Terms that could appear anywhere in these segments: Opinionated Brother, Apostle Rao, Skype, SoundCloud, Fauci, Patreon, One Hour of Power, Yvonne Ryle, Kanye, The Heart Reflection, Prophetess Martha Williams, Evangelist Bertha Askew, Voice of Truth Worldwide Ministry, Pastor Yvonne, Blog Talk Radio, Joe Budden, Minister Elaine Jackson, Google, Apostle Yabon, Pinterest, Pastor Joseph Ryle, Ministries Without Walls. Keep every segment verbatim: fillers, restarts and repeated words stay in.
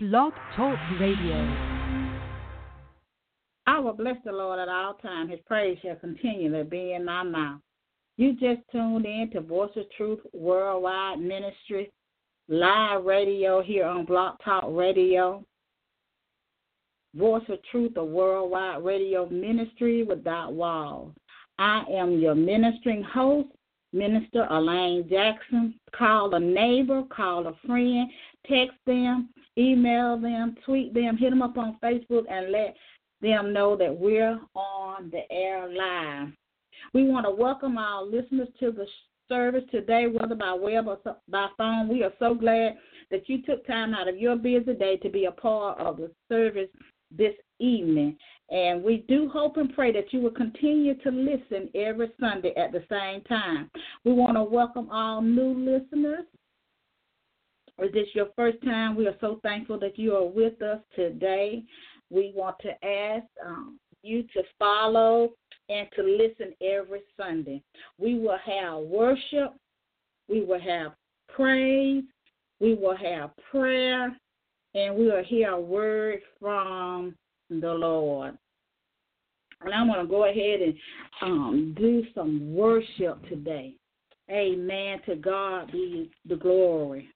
Blog Talk Radio. I will bless the Lord at all times. His praise shall continually be in my mouth. You just tuned in to Voice of Truth Worldwide Ministry, live radio here on Blog Talk Radio. Voice of Truth, the Worldwide Radio Ministry Without Walls. I am your ministering host, Minister Elaine Jackson. Call a neighbor, call a friend, text them, email them, tweet them, hit them up on Facebook, and let them know that we're on the air live. We want to welcome our listeners to the service today, whether by web or by phone. We are so glad that you took time out of your busy day to be a part of the service this evening. And we do hope and pray that you will continue to listen every Sunday at the same time. We want to welcome all new listeners. Is this your first time? We are so thankful that you are with us today. We want to ask um, you to follow and to listen every Sunday. We will have worship. We will have praise. We will have prayer. And we will hear a word from the Lord. And I want to go ahead and um, do some worship today. Amen. To God be the glory.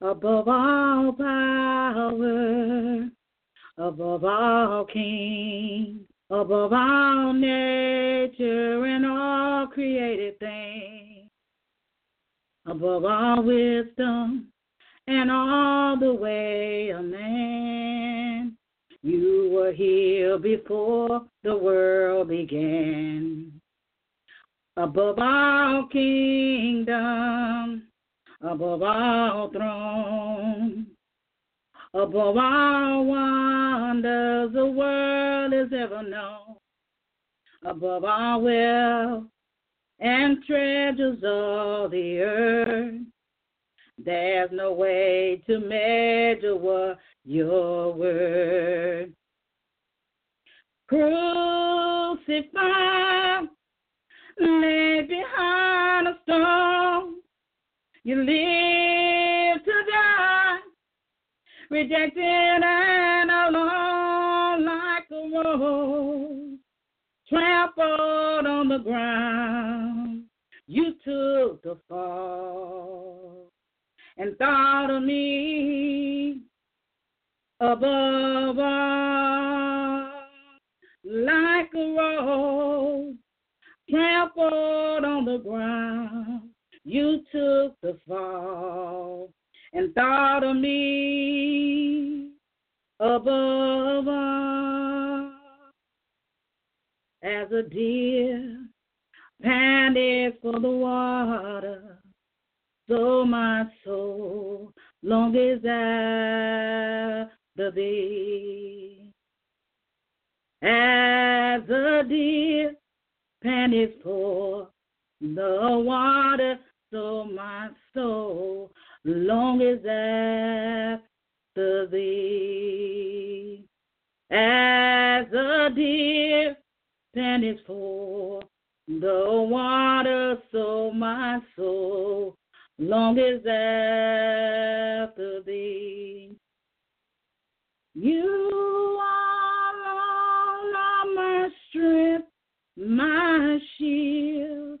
Above all power, above all king, above all nature and all created things, above all wisdom and all the way of man, you were here before the world began. Above all kingdom, above all throne, above all wonders the world has ever known, above all wealth and treasures of the earth, there's no way to measure what your word. Crucified, laid behind a stone, you live to die, rejected and alone like a rose, trampled on the ground. You took the fall and thought of me above all, like a rose, trampled on the ground. You took the fall and thought of me above all. As a deer panted for the water, so my soul longs after thee. As a deer panted for the water, so my soul longs after thee. As a deer panted for the water, so my soul longs after thee. You are all of my strength, my shield.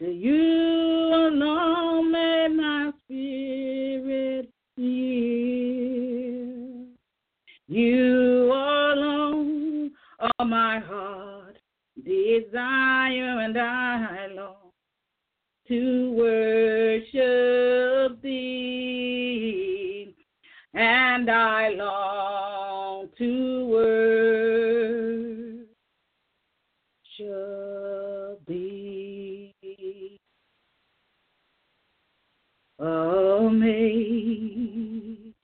To you alone may my spirit yield. You alone are my heart desire, and I long to worship thee, and I long to worship thee. Amazing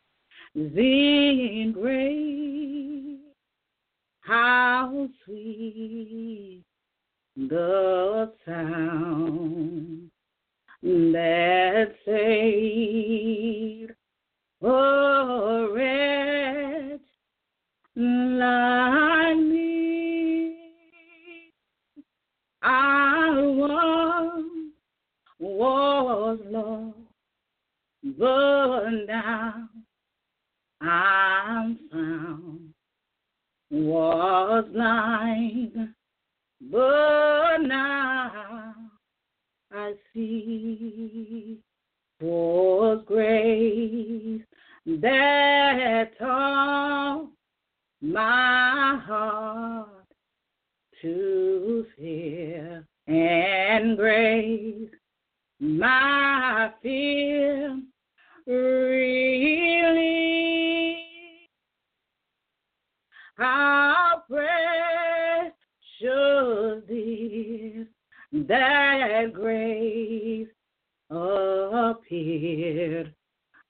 grace, how sweet the sound that saved a wretch like me. I was, was lost, but now I found was blind, but now I see. 'Twas grace that taught my heart to fear, and grace my fear really. How precious is that grace appeared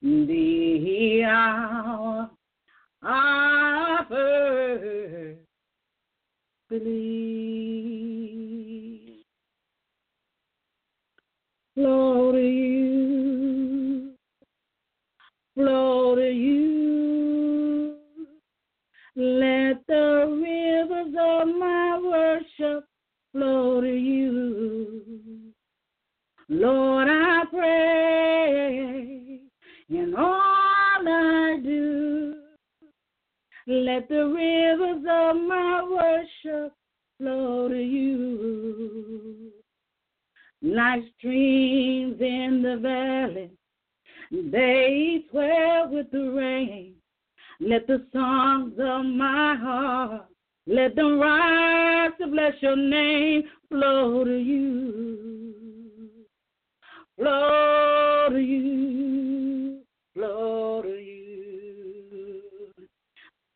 the hour I first believed. Flow to you, flow to you. Let the rivers of my worship flow to you. Lord, I pray in all I do. Let the rivers of my worship flow to you. Like streams in the valley, they swell with the rain. Let the songs of my heart, let them rise to bless your name. Flow to you. Flow to you, flow to you.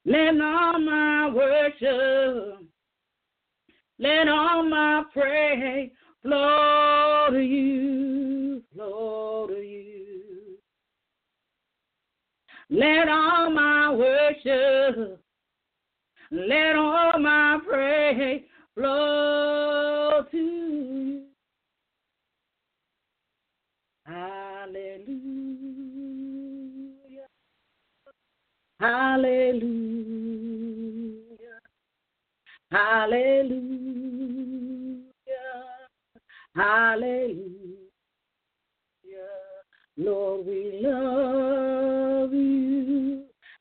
Let all my worship, let all my praise flow to you, flow to you. Let all my worship, let all my praise flow to you. Hallelujah, hallelujah, hallelujah, hallelujah. Lord, we love you.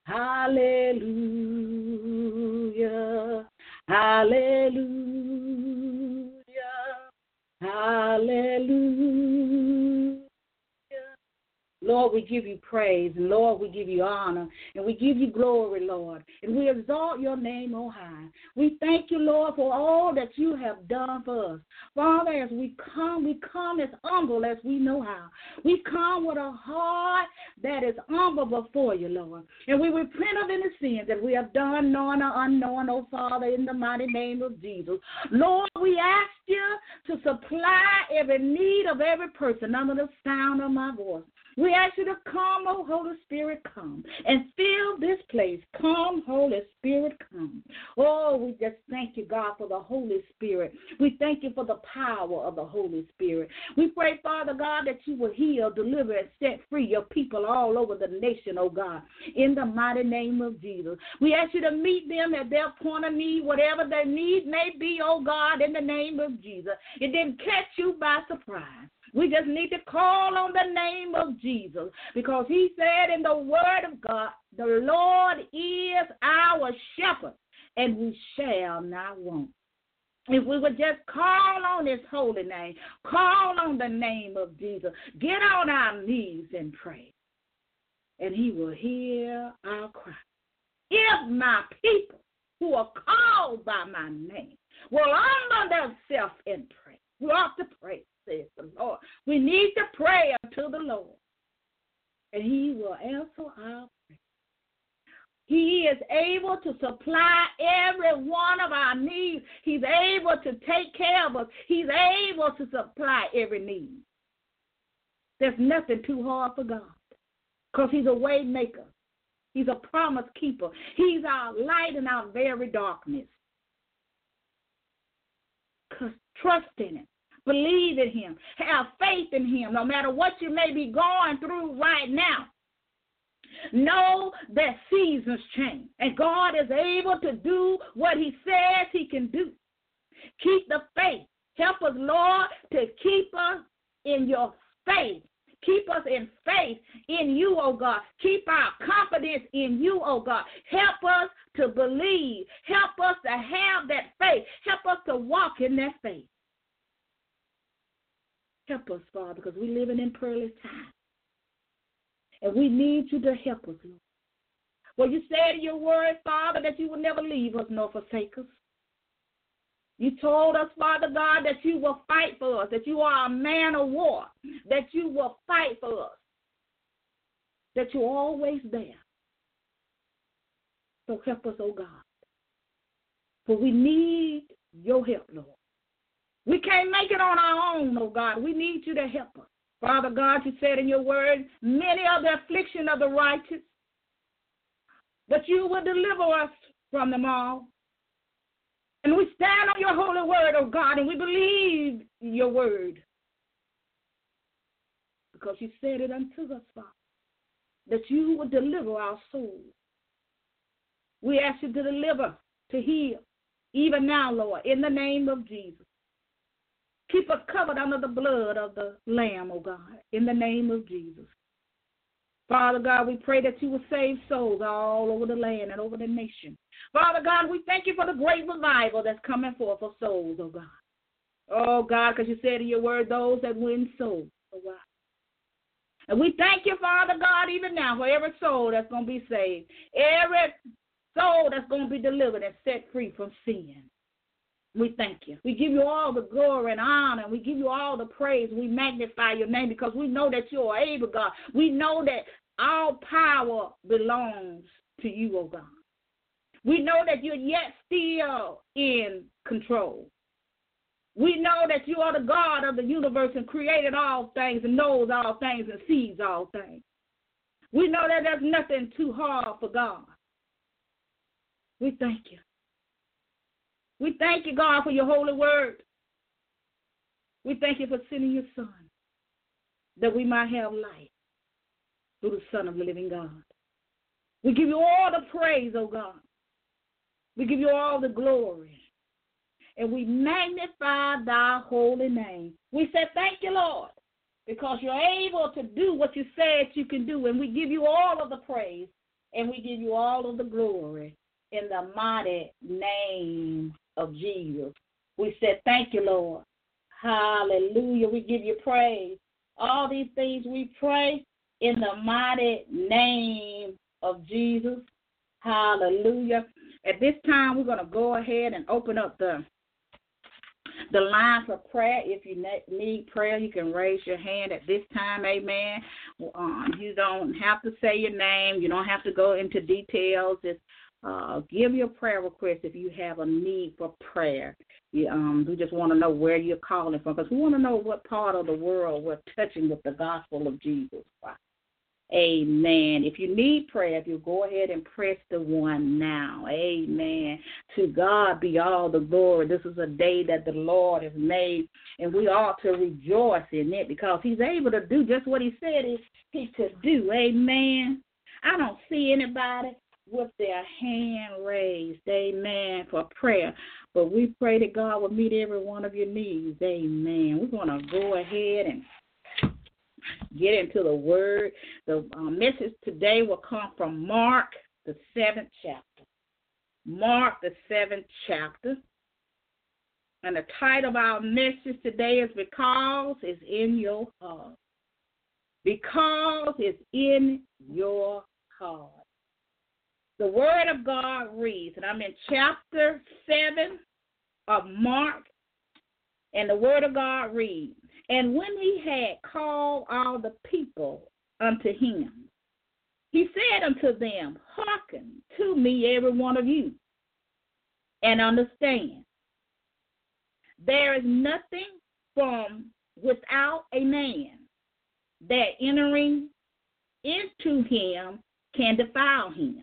Hallelujah, hallelujah, hallelujah. Lord, we give you praise, and Lord, we give you honor, and we give you glory, Lord, and we exalt your name on high. We thank you, Lord, for all that you have done for us. Father, as we come, we come as humble as we know how. We come with a heart that is humble before you, Lord, and we repent of any sins that we have done, knowing or unknowing, oh, Father, in the mighty name of Jesus. Lord, we ask you to supply every need of every person under the sound of my voice. We ask you to come, oh, Holy Spirit, come and fill this place. Come, Holy Spirit, come. Oh, we just thank you, God, for the Holy Spirit. We thank you for the power of the Holy Spirit. We pray, Father God, that you will heal, deliver, and set free your people all over the nation, oh, God, in the mighty name of Jesus. We ask you to meet them at their point of need, whatever their need may be, oh, God, in the name of Jesus. It didn't catch you by surprise. We just need to call on the name of Jesus, because he said in the word of God, the Lord is our shepherd, and we shall not want. If we would just call on his holy name, call on the name of Jesus, get on our knees and pray, and he will hear our cry. If my people who are called by my name will humble themselves and pray, we ought to pray. Says the Lord. We need to pray unto the Lord, and he will answer our prayer. He is able to supply every one of our needs. He's able to take care of us. He's able to supply every need. There's nothing too hard for God, because he's a way maker. He's a promise keeper. He's our light in our very darkness. Trust in him. Believe in him. Have faith in him, no matter what you may be going through right now. Know that seasons change, and God is able to do what he says he can do. Keep the faith. Help us, Lord, to keep us in your faith. Keep us in faith in you, oh God. Keep our confidence in you, oh God. Help us to believe. Help us to have that faith. Help us to walk in that faith. Help us, Father, because we're living in perilous times. And we need you to help us, Lord. Well, you said in your word, Father, that you will never leave us nor forsake us. You told us, Father God, that you will fight for us, that you are a man of war, that you will fight for us, that you're always there. So help us, oh God, for we need your help, Lord. We can't make it on our own, oh God. We need you to help us. Father God, you said in your word, many are the affliction of the righteous, but you will deliver us from them all. And we stand on your holy word, oh God, and we believe your word. Because you said it unto us, Father, that you will deliver our souls. We ask you to deliver, to heal, even now, Lord, in the name of Jesus. Keep us covered under the blood of the Lamb, oh God, in the name of Jesus. Father God, we pray that you will save souls all over the land and over the nation. Father God, we thank you for the great revival that's coming forth of souls, oh God. Oh God, because you said in your word, those that win souls, oh God. And we thank you, Father God, even now for every soul that's going to be saved, every soul that's going to be delivered and set free from sin. We thank you. We give you all the glory and honor. We give you all the praise. We magnify your name because we know that you are able, God. We know that all power belongs to you, oh God. We know that you're yet still in control. We know that you are the God of the universe and created all things and knows all things and sees all things. We know that there's nothing too hard for God. We thank you. We thank you, God, for your holy word. We thank you for sending your son that we might have life through the Son of the living God. We give you all the praise, oh God. We give you all the glory. And we magnify thy holy name. We say thank you, Lord, because you're able to do what you said you can do. And we give you all of the praise and we give you all of the glory in the mighty name of Jesus. We said thank you, Lord. Hallelujah. We give you praise. All these things we pray in the mighty name of Jesus. Hallelujah. At this time, we're going to go ahead and open up the, the line for prayer. If you need prayer, you can raise your hand at this time. Amen. Um, you don't have to say your name. You don't have to go into details. It's Uh, give your prayer request if you have a need for prayer. You, um, we just want to know where you're calling from because we want to know what part of the world we're touching with the gospel of Jesus. Wow. Amen. If you need prayer, if you go ahead and press the one now. Amen. To God be all the glory. This is a day that the Lord has made, and we ought to rejoice in it because he's able to do just what he said he, he could do. Amen. I don't see anybody with their hand raised, amen, for prayer. But we pray that God will meet every one of your needs, amen. We're going to go ahead and get into the word. The uh, message today will come from Mark, the seventh chapter. Mark, the seventh chapter. And the title of our message today is Because It's In Your Heart. Because It's In Your Heart. The word of God reads, and I'm in chapter seven of Mark, and the word of God reads, and when he had called all the people unto him, he said unto them, hearken to me, every one of you, and understand, there is nothing from without a man that entering into him can defile him.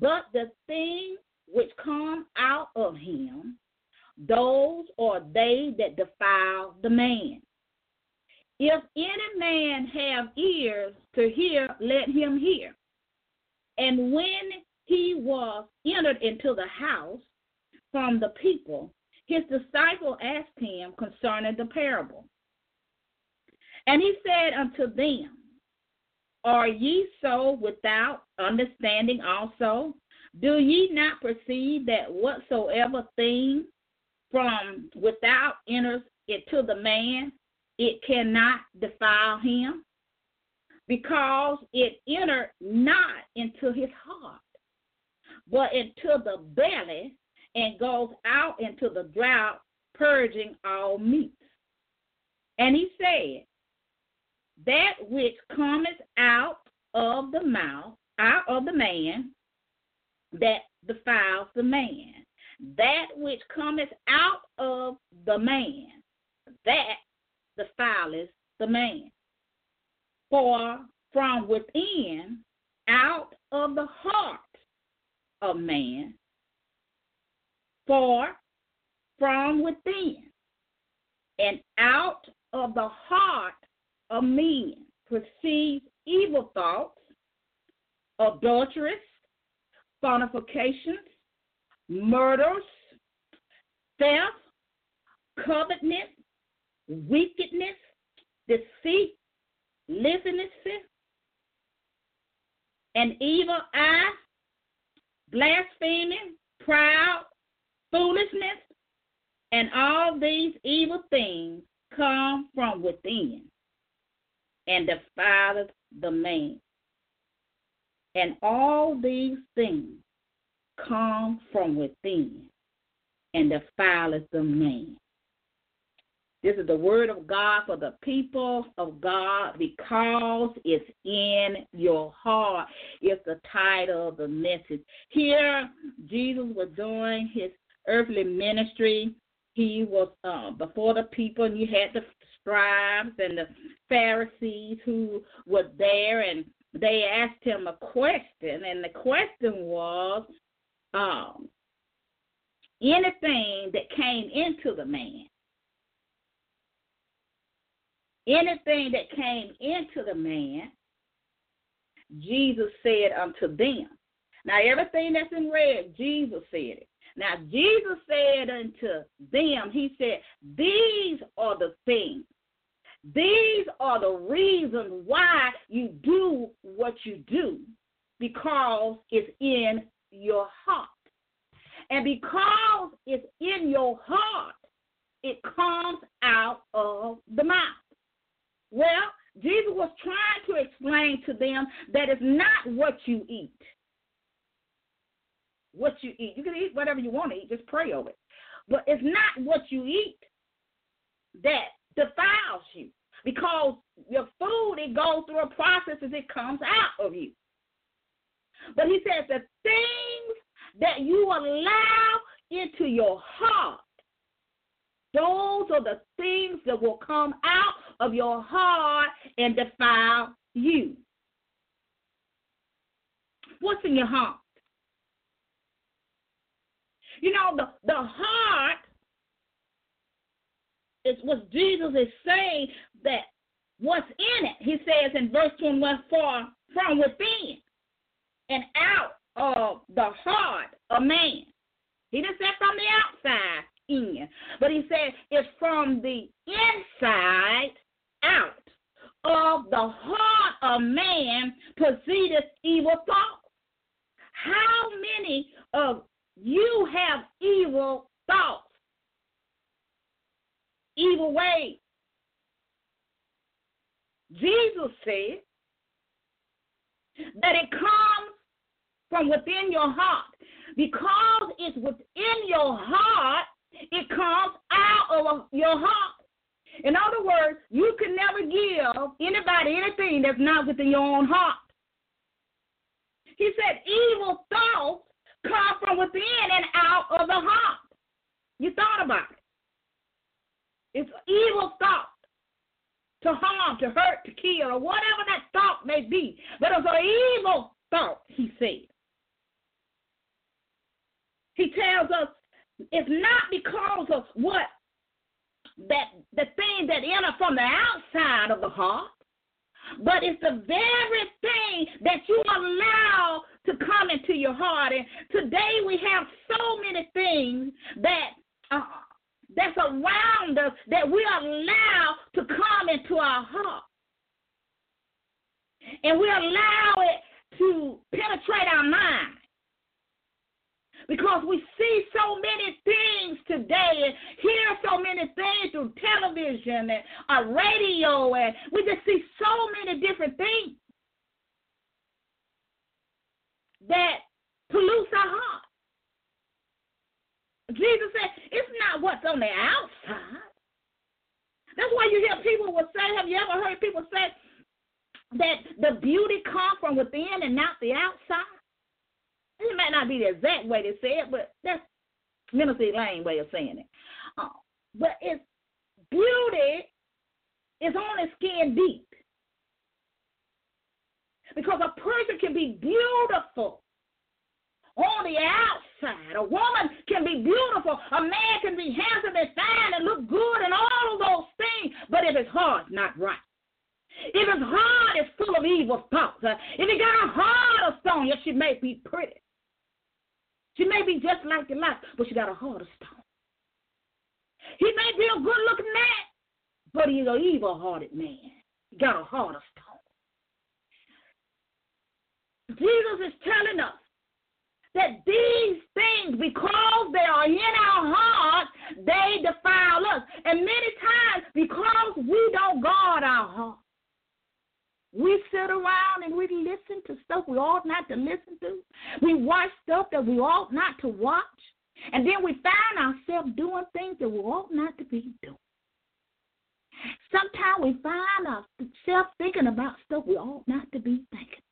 But the things which come out of him, those are they that defile the man. If any man have ears to hear, let him hear. And when he was entered into the house from the people, his disciple asked him concerning the parable. And he said unto them, Are ye so without understanding also? Do ye not perceive that whatsoever thing from without enters into the man, it cannot defile him? Because it entered not into his heart, but into the belly, and goes out into the drought, purging all meats. And he said, That which cometh out of the mouth, out of the man, that defiles the man. That which cometh out of the man, that defileth the man. For from within, out of the heart of man, for from within and out of the heart of men proceeds evil thoughts, adulteries, fornications, murders, theft, covetousness, wickedness, deceit, license, an evil eye, blaspheming, proud, foolishness, and all these evil things come from within and defileth the man. And all these things come from within and defileth the man. This is the word of God for the people of God, because it's in your heart. It's the title of the message. Here, Jesus was doing his earthly ministry. He was uh, before the people, and you had the scribes and the Pharisees who were there, and they asked him a question, and the question was, um, anything that came into the man, Anything that came into the man, Jesus said unto them. Now, everything that's in red, Jesus said it. Now, Jesus said unto them, he said, these are the things. These are the reasons why you do what you do, because it's in your heart. And because it's in your heart, it comes out of the mouth. Well, Jesus was trying to explain to them that it's not what you eat. What you eat. You can eat whatever you want to eat. Just pray over it. But it's not what you eat that defiles you. Because your food, it goes through a process as it comes out of you. But he says the things that you allow into your heart, those are the things that will come out of your heart and defile you. What's in your heart? You know, the, the heart is what Jesus is saying, that what's in it. He says in verse twenty-one, for from within and out of the heart of man. He didn't say from the outside in, but he said it's from the inside out of the heart of man proceedeth evil thoughts. How many of you have evil thoughts, evil ways? Jesus said that it comes from within your heart. Because it's within your heart, it comes out of your heart. In other words, you can never give anybody anything that's not within your own heart. He said evil thoughts come from within and out of the heart. You thought about it. It's evil thought to harm, to hurt, to kill, or whatever that thought may be. But it's an evil thought, he said. He tells us it's not because of what that the thing that enter from the outside of the heart, but it's the very thing that you allow to come into your heart. And today we have so many things that uh, that's around us that we allow to come into our heart. and we allow it to penetrate our mind. Because we see so many things today and hear so many things through television and uh, radio, and we just see so many different things that pollutes our heart. Jesus said, it's not what's on the outside. That's why you hear people will say, have you ever heard people say that the beauty comes from within and not the outside? It might not be the exact way they say it, but that's Minister Elaine's way of saying it. Uh, but it's beauty is only skin deep. Because a person can be beautiful on the outside. A woman can be beautiful. A man can be handsome and fine and look good and all of those things. But if his heart's not right, if his heart is full of evil thoughts, if he got a heart of stone, yes, she may be pretty. She may be just like your life, but she got a heart of stone. He may be a good-looking man, but he's an evil-hearted man. He got a heart of stone. Jesus is telling us that these things, because they are in our hearts, they defile us. And many times, because we don't guard our hearts, we sit around and we listen to stuff we ought not to listen to. We watch stuff that we ought not to watch. And then we find ourselves doing things that we ought not to be doing. Sometimes we find ourselves thinking about stuff we ought not to be thinking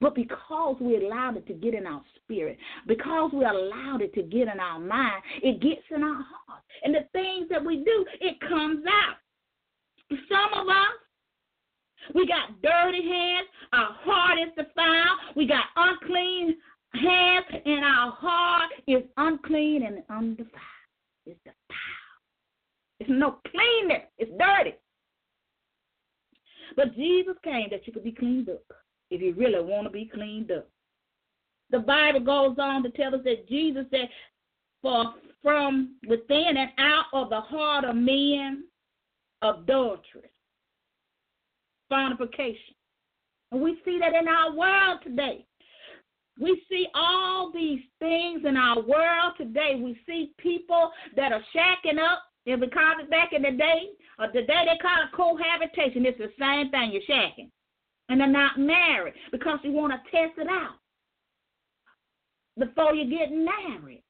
about. But because we allowed it to get in our spirit, because we allowed it to get in our mind, it gets in our heart. And the things that we do, it comes out. Some of us, we got dirty hands, our heart is defiled. We got unclean hands, and our heart is unclean and undefiled. It's defiled. It's no cleanness. It's dirty. But Jesus came that you could be cleaned up if you really want to be cleaned up. The Bible goes on to tell us that Jesus said, for from within and out of the heart of men, adultery, fornication. And we see that in our world today. We see all these things in our world today. We see people that are shacking up, and we called it back in the day, or today they call it cohabitation. It's the same thing, you're shacking. And they're not married because you want to test it out before you get married.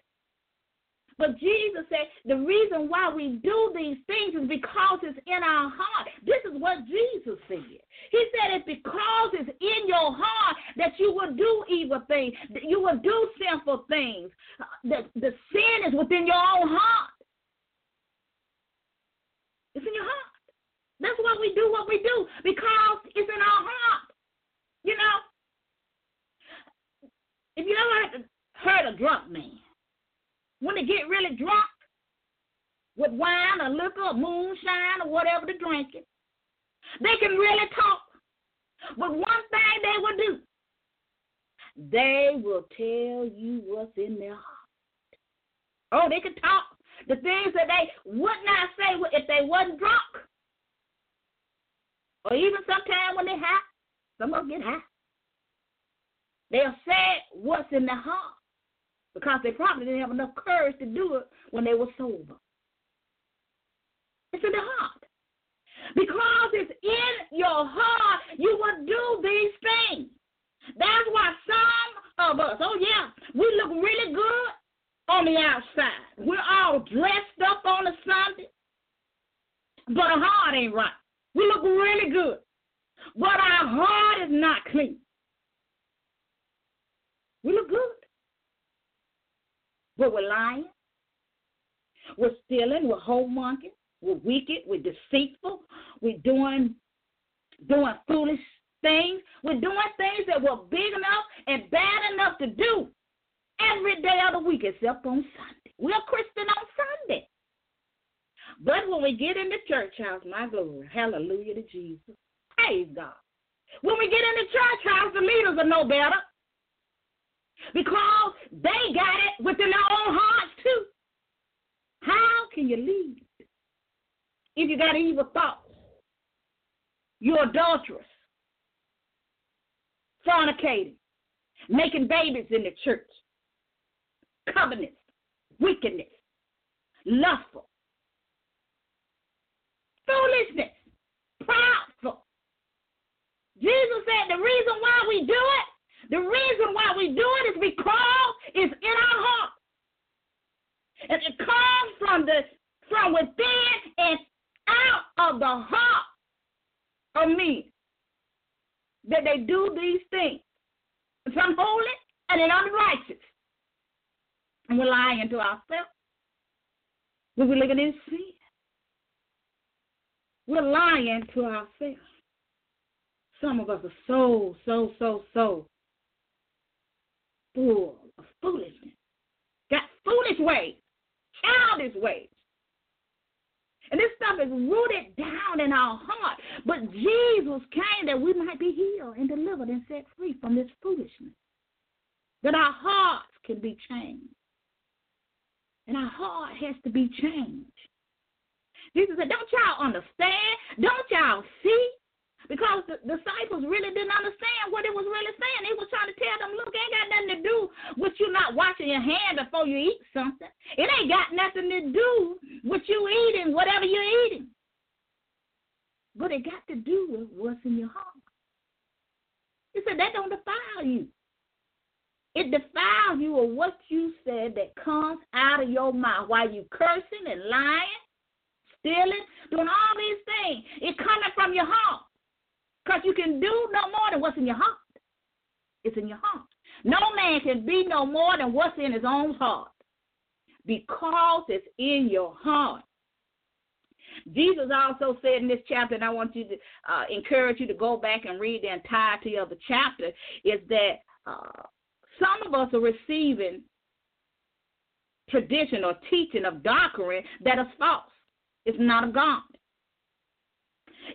But Jesus said the reason why we do these things is because it's in our heart. This is what Jesus said. He said it's because it's in your heart that you will do evil things, that you will do sinful things. The, the sin is within your own heart. It's in your heart. That's why we do what we do, because it's in our heart. You know, if you ever heard a drunk man, when they get really drunk with wine or liquor or moonshine or whatever they're drinking, they can really talk. But one thing they will do, they will tell you what's in their heart. Oh, they can talk the things that they would not say if they wasn't drunk. Or even sometimes when they're high, some of them get high, they'll say what's in their heart. Because they probably didn't have enough courage to do it when they were sober. It's in the heart. Because it's in your heart, you will do these things. That's why some of us, oh yeah, we look really good on the outside. We're all dressed up on a Sunday, but our heart ain't right. We look really good, but our heart is not clean. We look good, but we're lying, we're stealing, we're whole-monking, we're wicked, we're deceitful, we're doing, doing foolish things. We're doing things that we're big enough and bad enough to do every day of the week except on Sunday. We're a Christian on Sunday. But when we get in the church house, my glory, hallelujah to Jesus, praise God. When we get in the church house, the leaders are no better. Because they got it within their own hearts, too. How can you lead if you got evil thoughts? You're adulterous. fornicating, making babies in the church, covetous, wickedness, lustful, foolishness, proudful. Jesus said the reason why we do it, the reason why we do it is because it's in our heart. And it comes from the from within and out of the heart of men that they do these things. Some holy and then unrighteous. And we're lying to ourselves. We're looking at sin. We're lying to ourselves. Some of us are so, so, so, so full of foolishness. Got foolish ways, childish ways. And this stuff is rooted down in our heart. But Jesus came that we might be healed and delivered and set free from this foolishness. That our hearts can be changed. And our heart has to be changed. Jesus said, don't y'all understand? Don't y'all see? Because the disciples really didn't understand what it was really saying. It was trying to tell them, look, it ain't got nothing to do with you not washing your hand before you eat something. It ain't got nothing to do with you eating whatever you're eating. But it got to do with what's in your heart. He said, that don't defile you. It defiles you of what you said that comes out of your mouth while you cursing and lying, stealing, doing all these things. It's coming from your heart. Because you can do no more than what's in your heart. It's in your heart. No man can be no more than what's in his own heart. Because it's in your heart. Jesus also said in this chapter, and I want you to uh, encourage you to go back and read the entirety of the chapter, is that uh, some of us are receiving tradition or teaching of doctrine that is false. It's not a garment.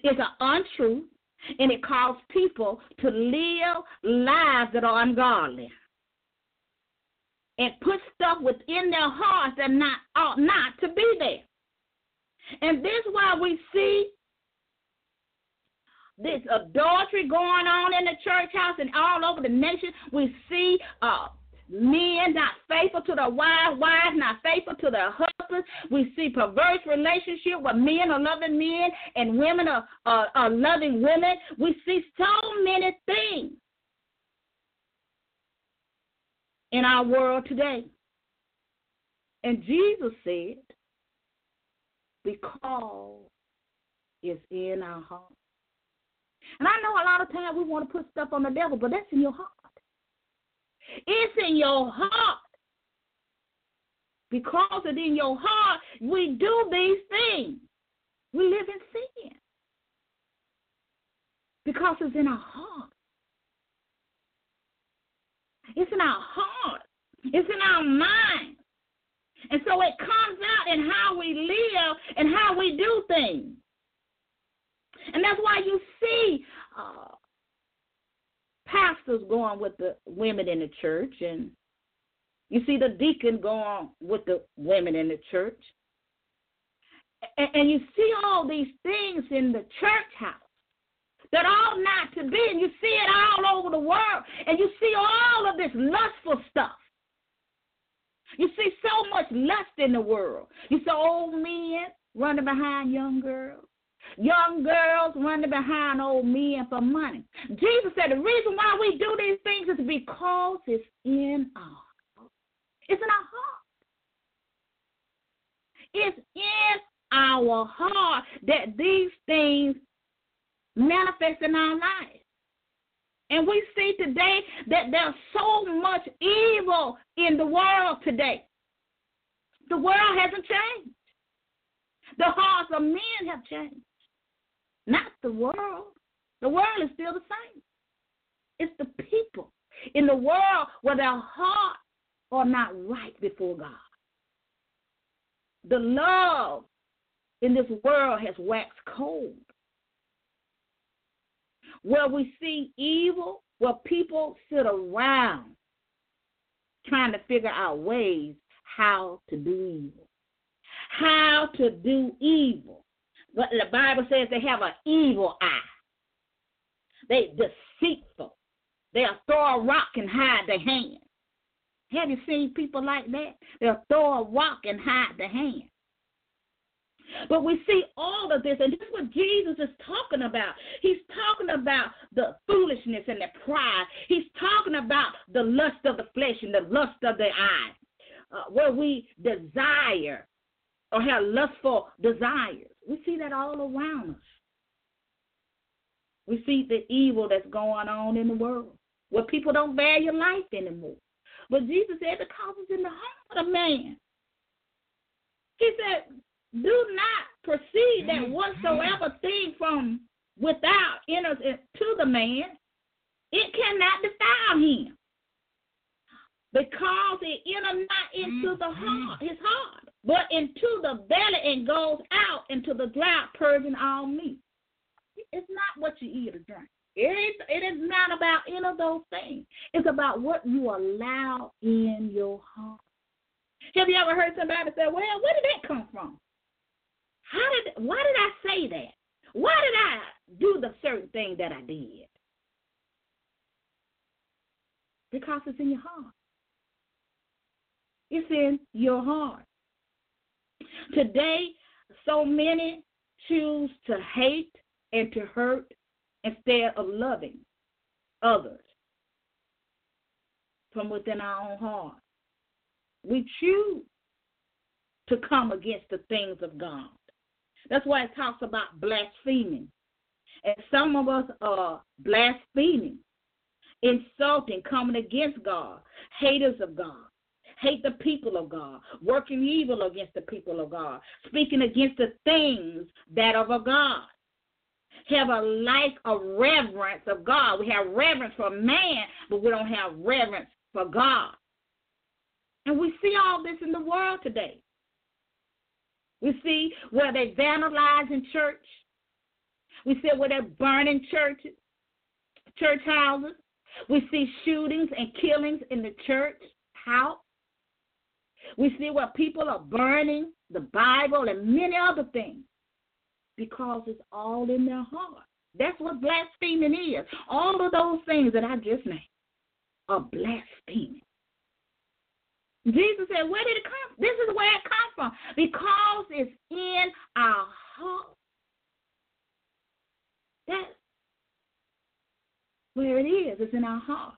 It's an untruth, and it calls people to live lives that are ungodly and put stuff within their hearts that not, ought not to be there. And this is why we see this adultery going on in the church house and all over the nation. We see uh, men not faithful to their wives, wives not faithful to their husbands. We see perverse relationship where men are loving men and women are, are, are loving women. We see so many things in our world today. And Jesus said, because it's in our heart. And I know a lot of times we want to put stuff on the devil, but that's in your heart. It's in your heart. Because it's in your heart, we do these things. We live in sin. Because it's in our heart. It's in our heart. It's in our mind. And so it comes out in how we live and how we do things. And that's why you see uh, pastors going with the women in the church, and you see the deacon going with the women in the church. And, and you see all these things in the church house that ought not to be, and you see it all over the world, and you see all of this lustful stuff. You see so much lust in the world. You see old men running behind young girls. Young girls running behind old men for money. Jesus said the reason why we do these things is because it's in our heart. It's in our heart. It's in our heart that these things manifest in our lives. And we see today that there's so much evil in the world today. The world hasn't changed. The hearts of men have changed. Not the world. The world is still the same. It's the people in the world where their hearts are not right before God. The love in this world has waxed cold. Where we see evil, where people sit around trying to figure out ways how to do evil. How to do evil. But the Bible says they have an evil eye. They deceitful. They'll throw a rock and hide their hand. Have you seen people like that? They'll throw a rock and hide their hand. But we see all of this, and this is what Jesus is talking about. He's talking about the foolishness and the pride. He's talking about the lust of the flesh and the lust of the eye, uh, where we desire or have lustful desires. We see that all around us. We see the evil that's going on in the world, where people don't value life anymore. But Jesus said the cause is in the heart of the man. He said, do not proceed that whatsoever thing from without enters into the man, it cannot defile him, because it enters not into the heart, his heart, but into the belly and goes out into the drought, purging all meat. It's not what you eat or drink. It is, it is not about any of those things. It's about what you allow in your heart. Have you ever heard somebody say, well, where did that come from? How did? Why did I say that? Why did I do the certain thing that I did? Because it's in your heart. It's in your heart. Today, so many choose to hate and to hurt instead of loving others from within our own heart. We choose to come against the things of God. That's why it talks about blaspheming. And some of us are blaspheming, insulting, coming against God, haters of God, hate the people of God, working evil against the people of God, speaking against the things that are of God. Have a lack of reverence of God. We have reverence for man, but we don't have reverence for God. And we see all this in the world today. We see where they're vandalizing church. We see where they're burning churches, church houses. We see shootings and killings in the church house. We see where people are burning the Bible and many other things, because it's all in their heart. That's what blaspheming is. All of those things that I just named are blaspheming. Jesus said, where did it come from? This is where it comes from, because it's in our heart. That's where it is. It's in our heart.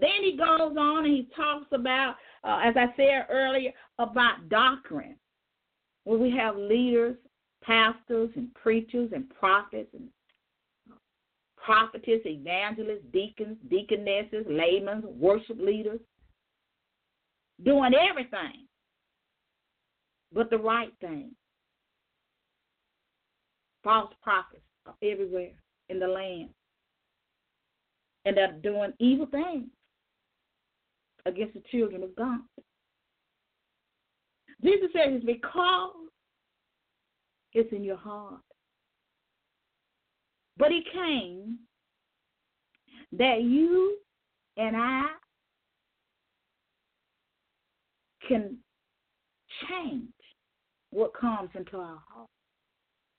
Then he goes on and he talks about, uh, as I said earlier, about doctrine, where we have leaders, pastors and preachers and prophets and prophetess, evangelists, deacons, deaconesses, laymen, worship leaders, doing everything but the right thing. False prophets are everywhere in the land, and they're doing evil things against the children of God. Jesus says it's because it's in your heart. But he came that you and I can change what comes into our heart.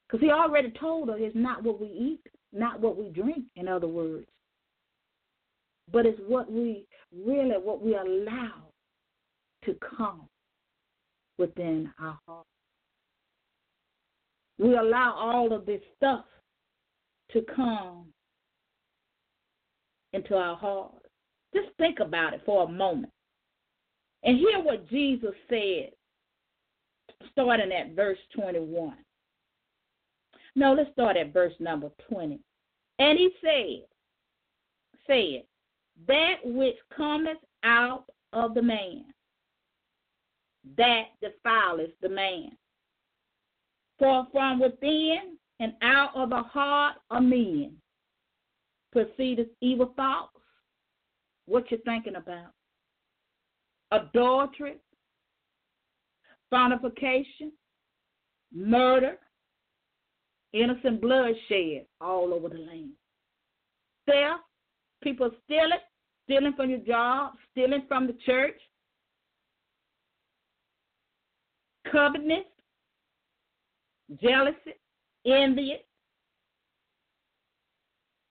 Because he already told us it's not what we eat, not what we drink, in other words. But it's what we really, what we allow to come within our heart. We allow all of this stuff to come into our heart. Just think about it for a moment and hear what Jesus said, starting at verse twenty-one. No, let's start at verse number twenty. And he said, said, that which cometh out of the man, that defileth the man. For from within and out of the heart of men proceedeth evil thoughts. What you're thinking about? Adultery, fornication, murder, innocent bloodshed all over the land. Theft, people stealing, stealing from your job, stealing from the church. Covetousness, jealousy, envy,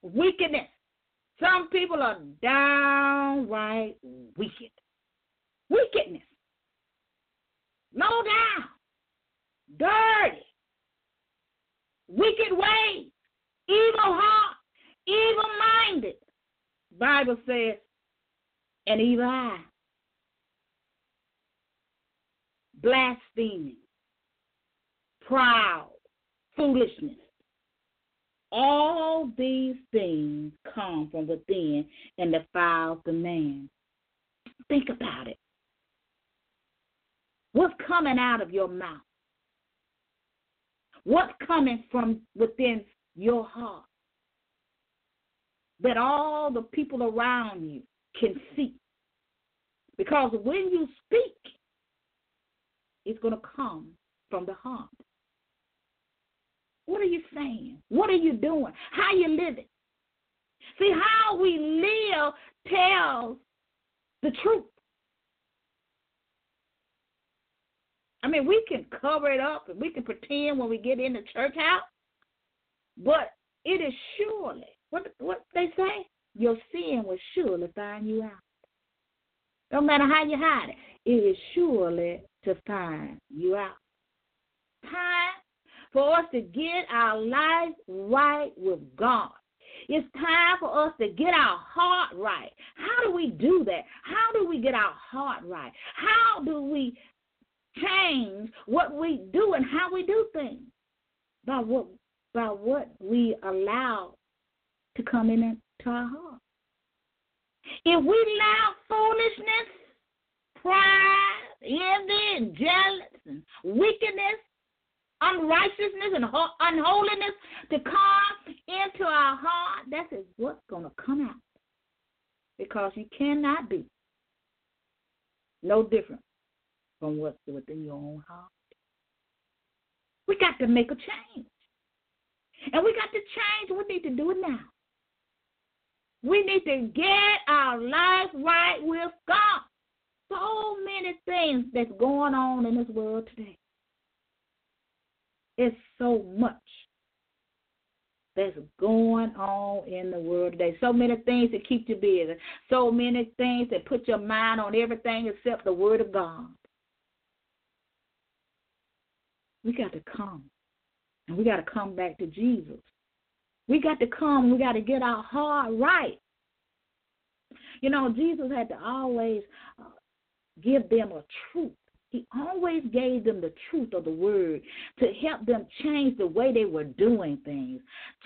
wickedness, Some people are downright wicked. Wickedness. Low down. Dirty. Wicked ways. Evil heart. Evil-minded. Bible says, an evil eye. Blaspheming. Proud. Foolishness. All these things come from within and defiles the man. Think about it. What's coming out of your mouth? What's coming from within your heart that all the people around you can see? Because when you speak, it's going to come from the heart. What are you saying? What are you doing? How you living? See, how we live tells the truth. I mean, we can cover it up and we can pretend when we get in the church house, but it is surely, what, what they say, your sin will surely find you out. No matter how you hide it, it is surely to find you out. Time for us to get our life right with God. It's time for us to get our heart right. How do we do that? How do we get our heart right? How do we change what we do and how we do things? By what, by what we allow to come into our heart. If we allow foolishness, pride, envy, and jealousy, and wickedness, unrighteousness and unholiness to come into our heart, that is what's going to come out. Because you cannot be no different from what's within your own heart. We got to make a change. And we got to change. We need to do it now. We need to get our life right with God. So many things that's going on in this world today. It's so much that's going on in the world today. So many things that keep you busy. So many things that put your mind on everything except the Word of God. We got to come. And we got to come back to Jesus. We got to come. We got to get our heart right. You know, Jesus had to always uh, give them a truth. He always gave them the truth of the word to help them change the way they were doing things,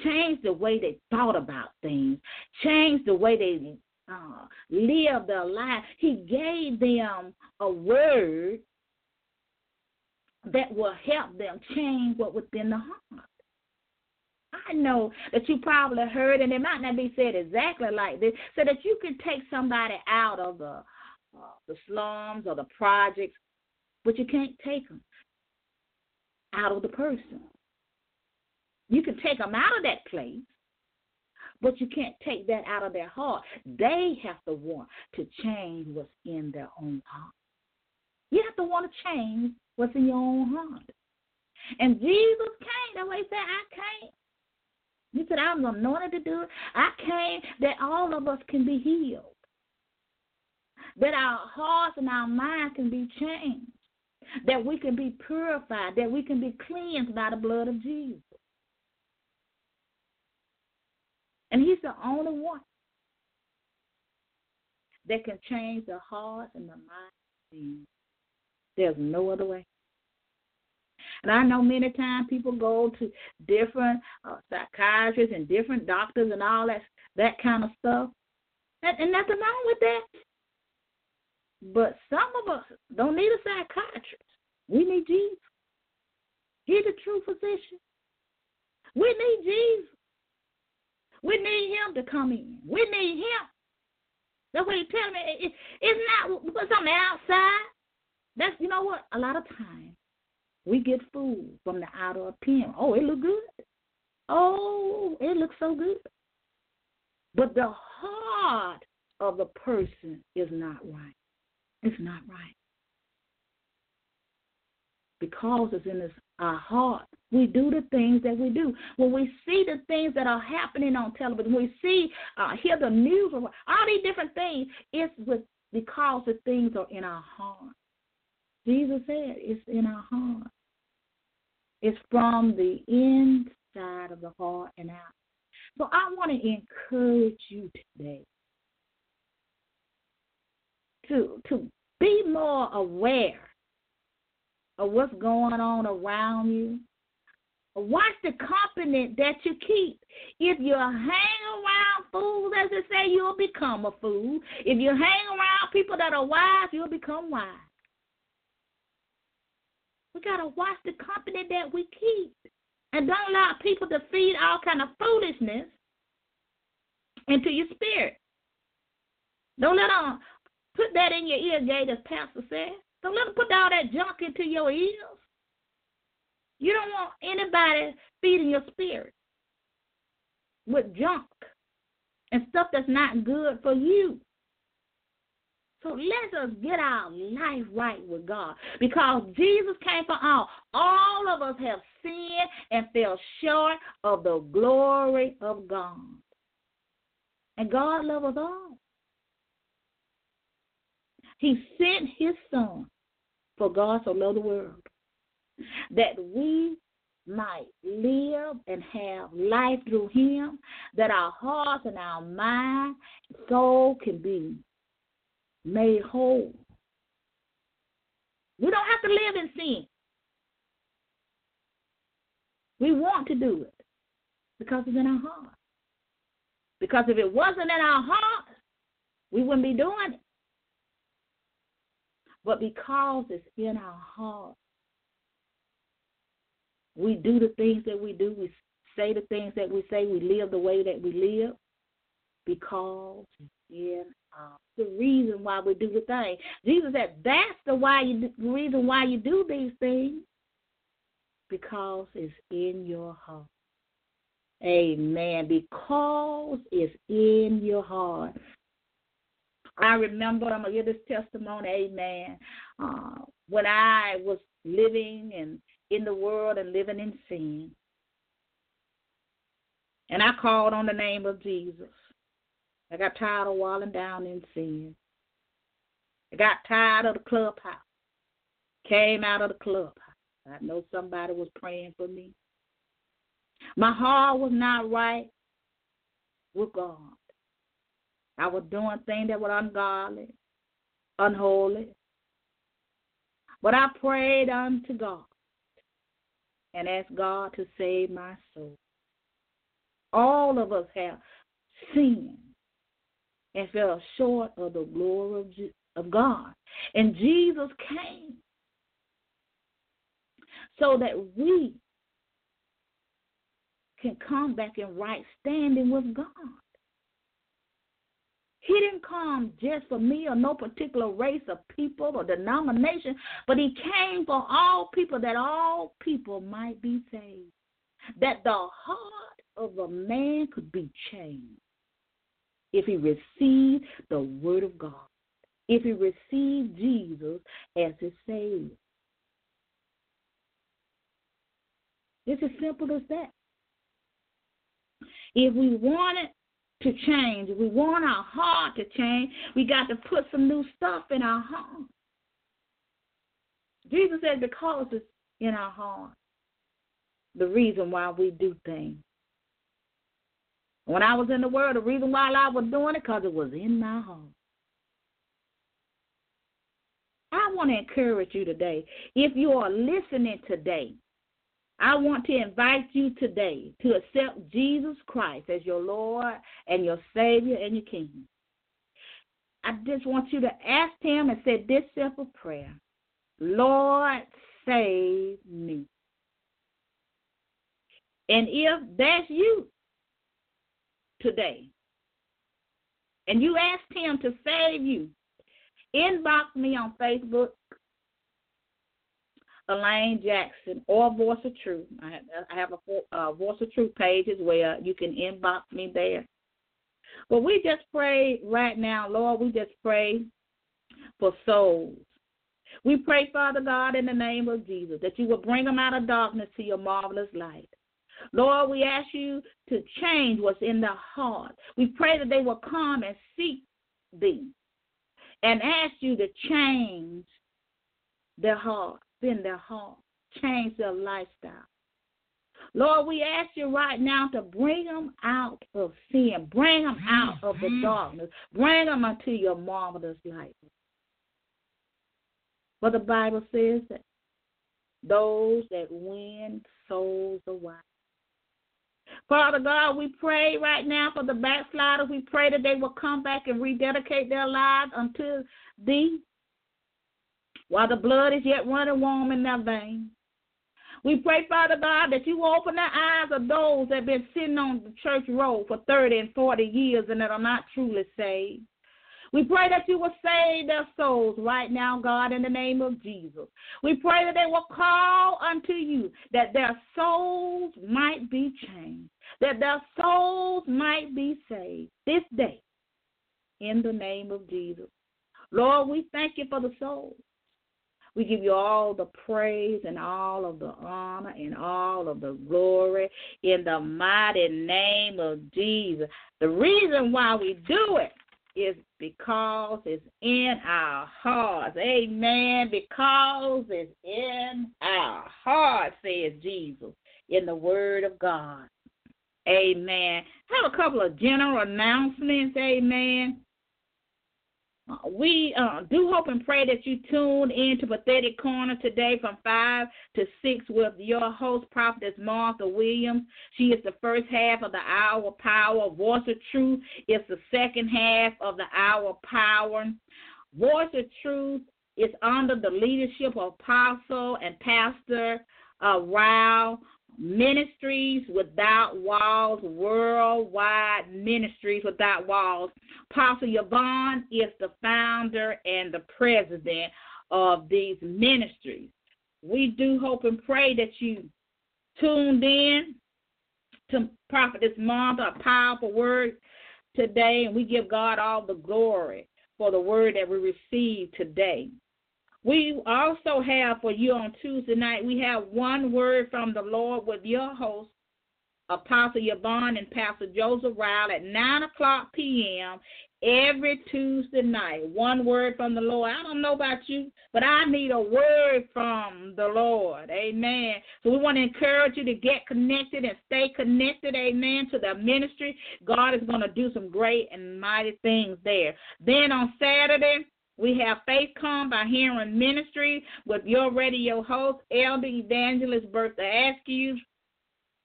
change the way they thought about things, change the way they uh, lived their life. He gave them a word that will help them change what was in the heart. I know that you probably heard, and it might not be said exactly like this, so that you can take somebody out of the, uh, the slums or the projects, but you can't take them out of the person. You can take them out of that place, but you can't take that out of their heart. They have to want to change what's in their own heart. You have to want to change what's in your own heart. And Jesus came. That's why he said, I came. He said, I was anointed to do it. I came that all of us can be healed, that our hearts and our minds can be changed, that we can be purified, that we can be cleansed by the blood of Jesus. And he's the only one that can change the hearts and the minds. There's no other way. And I know many times people go to different uh, psychiatrists and different doctors and all that, that kind of stuff. And, and nothing wrong with that. But some of us don't need a psychiatrist. We need Jesus. He's the true physician. We need Jesus. We need him to come in. We need him. That's what he's telling me. It's not something outside. That's, you know what? A lot of times we get fooled from the outer appearance. Oh, it look good. Oh, it looks so good. But the heart of the person is not right. It's not right. because it's in this, our heart. We do the things that we do. When we see the things that are happening on television, we see, uh, hear the news, all these different things, it's with, because the things are in our heart. Jesus said it's in our heart. It's from the inside of the heart and out. So I want to encourage you today to, to be more aware of what's going on around you. Watch the company that you keep. If you hang around fools, as they say, you'll become a fool. If you hang around people that are wise, you'll become wise. We got to watch the company that we keep and don't allow people to feed all kind of foolishness into your spirit. Don't let them put that in your ear gate, as Pastor said. Don't let them put all that junk into your ears. You don't want anybody feeding your spirit with junk and stuff that's not good for you. So let us get our life right with God, because Jesus came for all. All of us have sinned and fell short of the glory of God. And God loves us all. He sent his son, for God so loved the world, that we might live and have life through him, that our hearts and our mind, soul can be made whole. We don't have to live in sin. We want to do it because it's in our heart. Because if it wasn't in our heart, we wouldn't be doing it. But because it's in our heart, we do the things that we do. We say the things that we say. We live the way that we live because it's in our, the reason why we do the thing. Jesus said that's the why you do, the reason why you do these things, because it's in your heart. Amen. Because it's in your heart. I remember, I'm going to give this testimony, amen, uh, when I was living and in the world and living in sin. And I called on the name of Jesus. I got tired of walling down in sin. I got tired of the clubhouse. Came out of the clubhouse. I know somebody was praying for me. My heart was not right with God. I was doing things that were ungodly, unholy. But I prayed unto God and asked God to save my soul. All of us have sinned and fell short of the glory of, Je- of God. And Jesus came so that we can come back in right standing with God. He didn't come just for me or no particular race of people or denomination, but he came for all people, that all people might be saved, that the heart of a man could be changed if he received the word of God, if he received Jesus as his Savior. It's as simple as that. If we wanted to change, if we want our heart to change, we got to put some new stuff in our heart. Jesus said because it's in our heart, the reason why we do things. When I was in the world, the reason why I was doing it, because it was in my heart. I want to encourage you today. If you are listening today, I want to invite you today to accept Jesus Christ as your Lord and your Savior and your King. I just want you to ask him and say this simple prayer: Lord, save me. And if that's you today, and you asked him to save you, inbox me on Facebook, Elaine Jackson, or Voice of Truth. I have, I have a uh, Voice of Truth page as well. You can inbox me there. But we just pray right now, Lord, we just pray for souls. We pray, Father God, in the name of Jesus, that you will bring them out of darkness to your marvelous light. Lord, we ask you to change what's in their heart. We pray that they will come and seek thee and ask you to change their heart, bend their heart, change their lifestyle. Lord, we ask you right now to bring them out of sin. Bring them out of the darkness. Bring them unto your marvelous light. For the Bible says that those that win souls are wise. Father God, we pray right now for the backsliders. We pray that they will come back and rededicate their lives unto thee while the blood is yet running warm in their veins. We pray, Father God, that you open the eyes of those that have been sitting on the church road for thirty and forty years and that are not truly saved. We pray that you will save their souls right now, God, in the name of Jesus. We pray that they will call unto you, that their souls might be changed, that their souls might be saved this day in the name of Jesus. Lord, we thank you for the souls. We give you all the praise and all of the honor and all of the glory in the mighty name of Jesus. The reason why we do it is because it's in our hearts. Amen. Because it's in our hearts, says Jesus, in the word of God. Amen. I have a couple of general announcements. Amen. We uh, do hope and pray that you tune in to Pathetic Corner today from five to six with your host, Prophetess Martha Williams. She is the first half of the hour power. Voice of Truth is the second half of the hour power. Voice of Truth is under the leadership of Apostle and Pastor uh, Rao. Ministries Without Walls, Worldwide Ministries Without Walls. Pastor Yvonne is the founder and the president of these ministries. We do hope and pray that you tuned in to Prophetess Martha, a powerful word today, and we give God all the glory for the word that we received today. We also have for you on Tuesday night, we have One Word from the Lord with your hosts, Apostle Yabon and Pastor Joseph Ryle at nine o'clock p.m. every Tuesday night. One Word from the Lord. I don't know about you, but I need a word from the Lord. Amen. So we want to encourage you to get connected and stay connected, amen, to the ministry. God is going to do some great and mighty things there. Then on Saturday, we have Faith Come by Hearing Ministry with your radio host, Elder Evangelist Bertha Askew,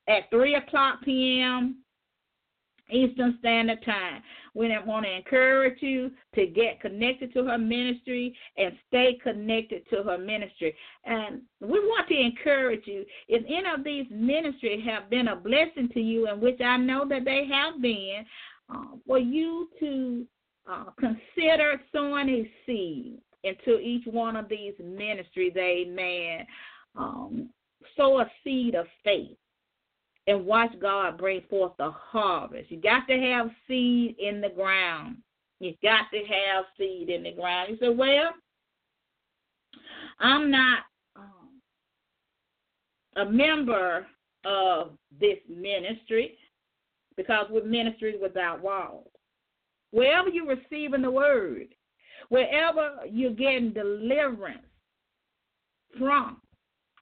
at three o'clock p.m. Eastern Standard Time. We want to encourage you to get connected to her ministry and stay connected to her ministry. And we want to encourage you, if any of these ministries have been a blessing to you, and which I know that they have been, uh, for you to Uh, consider sowing a seed into each one of these ministries, amen. Um, sow a seed of faith and watch God bring forth the harvest. You got to have seed in the ground. You got to have seed in the ground. You say, well, I'm not um, a member of this ministry because we're Ministries Without Walls. Wherever you're receiving the word, wherever you're getting deliverance from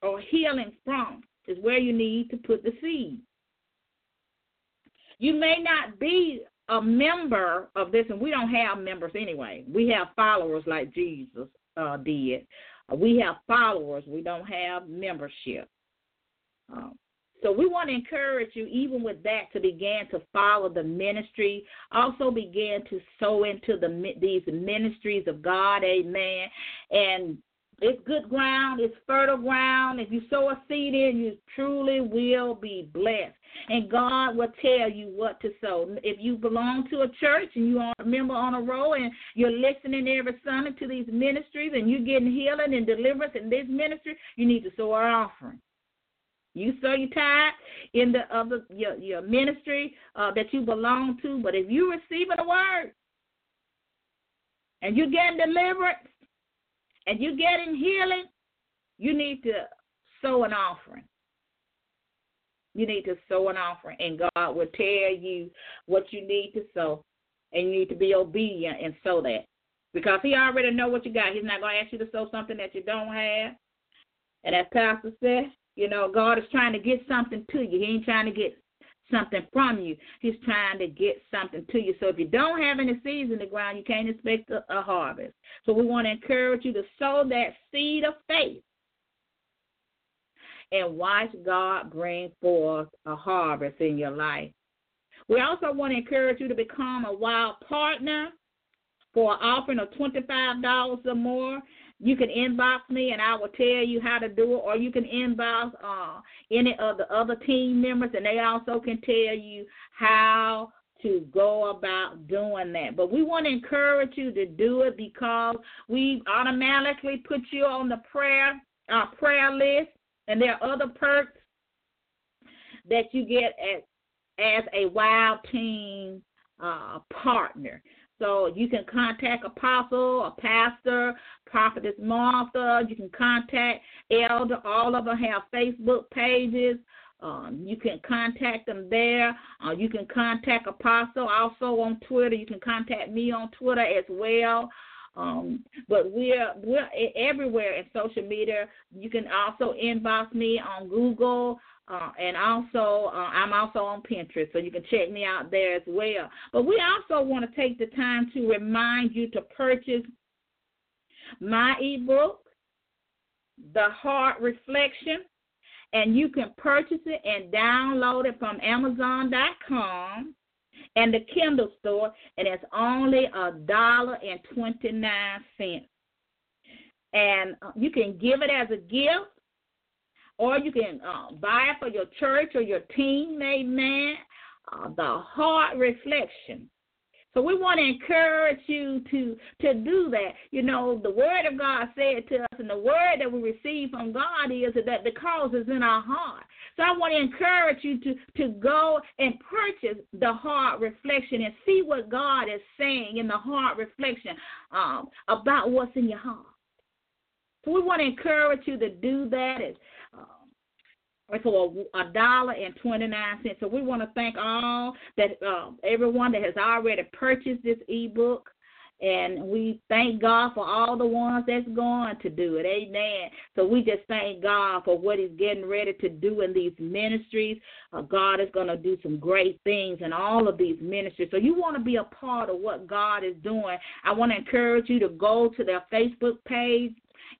or healing from is where you need to put the seed. You may not be a member of this, and we don't have members anyway. We have followers like Jesus uh, did. We have followers. We don't have membership. Um, So we want to encourage you, even with that, to begin to follow the ministry. Also begin to sow into the these ministries of God, amen. And it's good ground. It's fertile ground. If you sow a seed in, you truly will be blessed. And God will tell you what to sow. If you belong to a church and you are a member on a roll and you're listening every Sunday to these ministries and you're getting healing and deliverance in this ministry, you need to sow our offering. You sow your tithe in the other your, your ministry uh, that you belong to, but if you're receiving a word and you're getting deliverance and you're getting healing, you need to sow an offering. You need to sow an offering, and God will tell you what you need to sow, and you need to be obedient and sow that, because he already know what you got. He's not going to ask you to sow something that you don't have. And as Pastor said, you know, God is trying to get something to you. He ain't trying to get something from you. He's trying to get something to you. So if you don't have any seeds in the ground, you can't expect a, a harvest. So we want to encourage you to sow that seed of faith and watch God bring forth a harvest in your life. We also want to encourage you to become a wild partner for an offering of twenty-five dollars or more. You can inbox me, and I will tell you how to do it, or you can inbox uh, any of the other team members, and they also can tell you how to go about doing that. But we want to encourage you to do it, because we automatically put you on the prayer uh, prayer list, and there are other perks that you get as, as a wild team uh, partner. So you can contact Apostle, a pastor, Prophetess Martha. You can contact Elder. All of them have Facebook pages. Um, you can contact them there. Uh, you can contact Apostle also on Twitter. You can contact me on Twitter as well. Um, but we're we're everywhere in social media. You can also inbox me on Google. Uh, and also, uh, I'm also on Pinterest, so you can check me out there as well. But we also want to take the time to remind you to purchase my ebook, The Heart Reflection, and you can purchase it and download it from Amazon dot com and the Kindle store, and it's only a dollar and twenty-nine cents. And you can give it as a gift, or you can uh, buy it for your church or your team, amen, uh, The Heart Reflection. So we want to encourage you to, to do that. You know, the word of God said to us, and the word that we receive from God is that the cause is in our heart. So I want to encourage you to, to go and purchase The Heart Reflection and see what God is saying in The Heart Reflection um, about what's in your heart. So we want to encourage you to do that. It's, um, for a dollar and twenty-nine cents. So we want to thank all that uh, everyone that has already purchased this ebook, and we thank God for all the ones that's going to do it. Amen. So we just thank God for what He's getting ready to do in these ministries. Uh, God is going to do some great things in all of these ministries. So you want to be a part of what God is doing. I want to encourage you to go to their Facebook page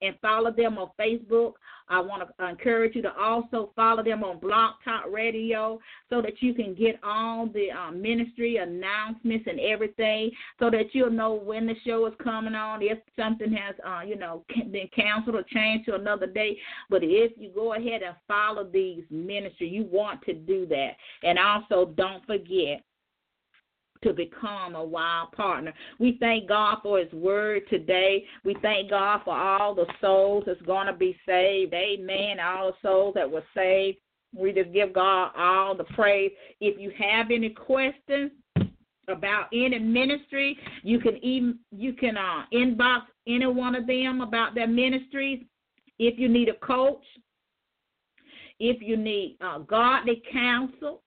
and follow them on Facebook. I want to encourage you to also follow them on Blog Talk Radio, so that you can get all the uh, ministry announcements and everything, so that you'll know when the show is coming on, if something has, uh, you know, been canceled or changed to another day. But if you go ahead and follow these ministries, you want to do that. And also, don't forget to become a wild partner. We thank God for His word today. We thank God for all the souls that's going to be saved. Amen. All the souls that were saved. We just give God all the praise. If you have any questions about any ministry, you can even you can uh, inbox any one of them about their ministries. If you need a coach, if you need uh, godly counsel,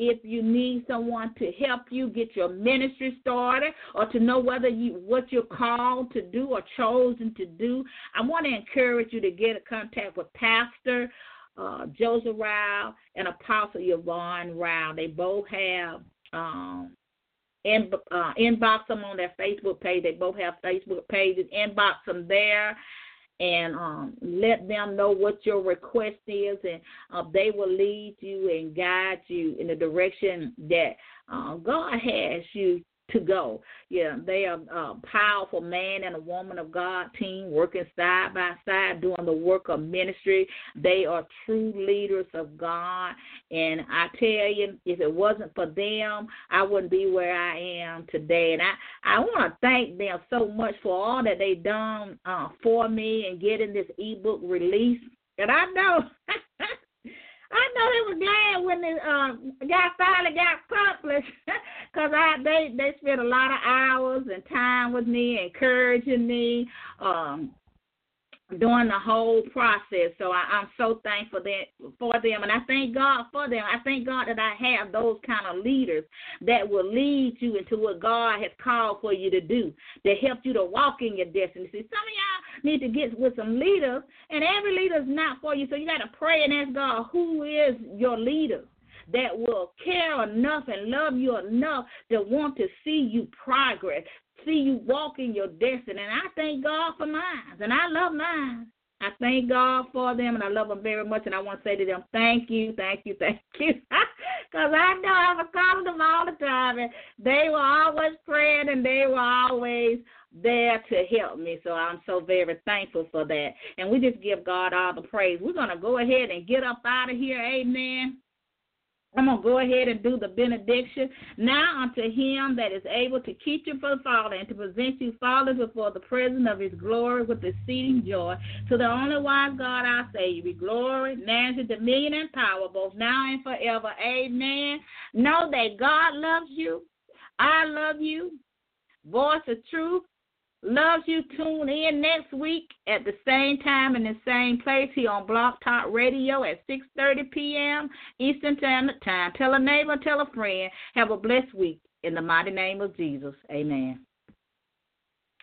if you need someone to help you get your ministry started, or to know whether you what you're called to do or chosen to do, I want to encourage you to get in contact with Pastor uh, Joseph Ryle and Apostle Yvonne Ryle. They both have um, in, uh, inbox them on their Facebook page. They both have Facebook pages. Inbox them there, and um, let them know what your request is, and uh, they will lead you and guide you in the direction that uh, God has you to go. Yeah, they are a powerful man and a woman of God team, working side by side, doing the work of ministry. They are true leaders of God, and I tell you, if it wasn't for them, I wouldn't be where I am today. And I, I want to thank them so much for all that they've done uh, for me and getting this ebook released. And I know I know he was glad when it um, got finally got published, because I they, they spent a lot of hours and time with me, encouraging me, um, during the whole process. So I, I'm so thankful that for them, and I thank God for them. I thank God that I have those kind of leaders that will lead you into what God has called for you to do, that help you to walk in your destiny. See, some of y'all need to get with some leaders, and every leader is not for you. So you got to pray and ask God, who is your leader that will care enough and love you enough to want to see you progress, see you walk in your destiny. And I thank God for mine, and I love mine. I thank God for them, and I love them very much, and I want to say to them, thank you, thank you, thank you, because I know I was calling them all the time, and they were always praying, and they were always there to help me, so I'm so very thankful for that, and we just give God all the praise. We're going to go ahead and get up out of here, amen. I'm going to go ahead and do the benediction. Now unto him that is able to keep you from falling and to present you fallen before the presence of his glory with exceeding joy, to the only wise God our Savior, be glory, majesty, dominion, and power, both now and forever. Amen. Know that God loves you. I love you. Voice of Truth loves you. Tune in next week at the same time in the same place here on Blog Talk Radio at six thirty p.m. Eastern Standard Time. Tell a neighbor, tell a friend. Have a blessed week in the mighty name of Jesus. Amen.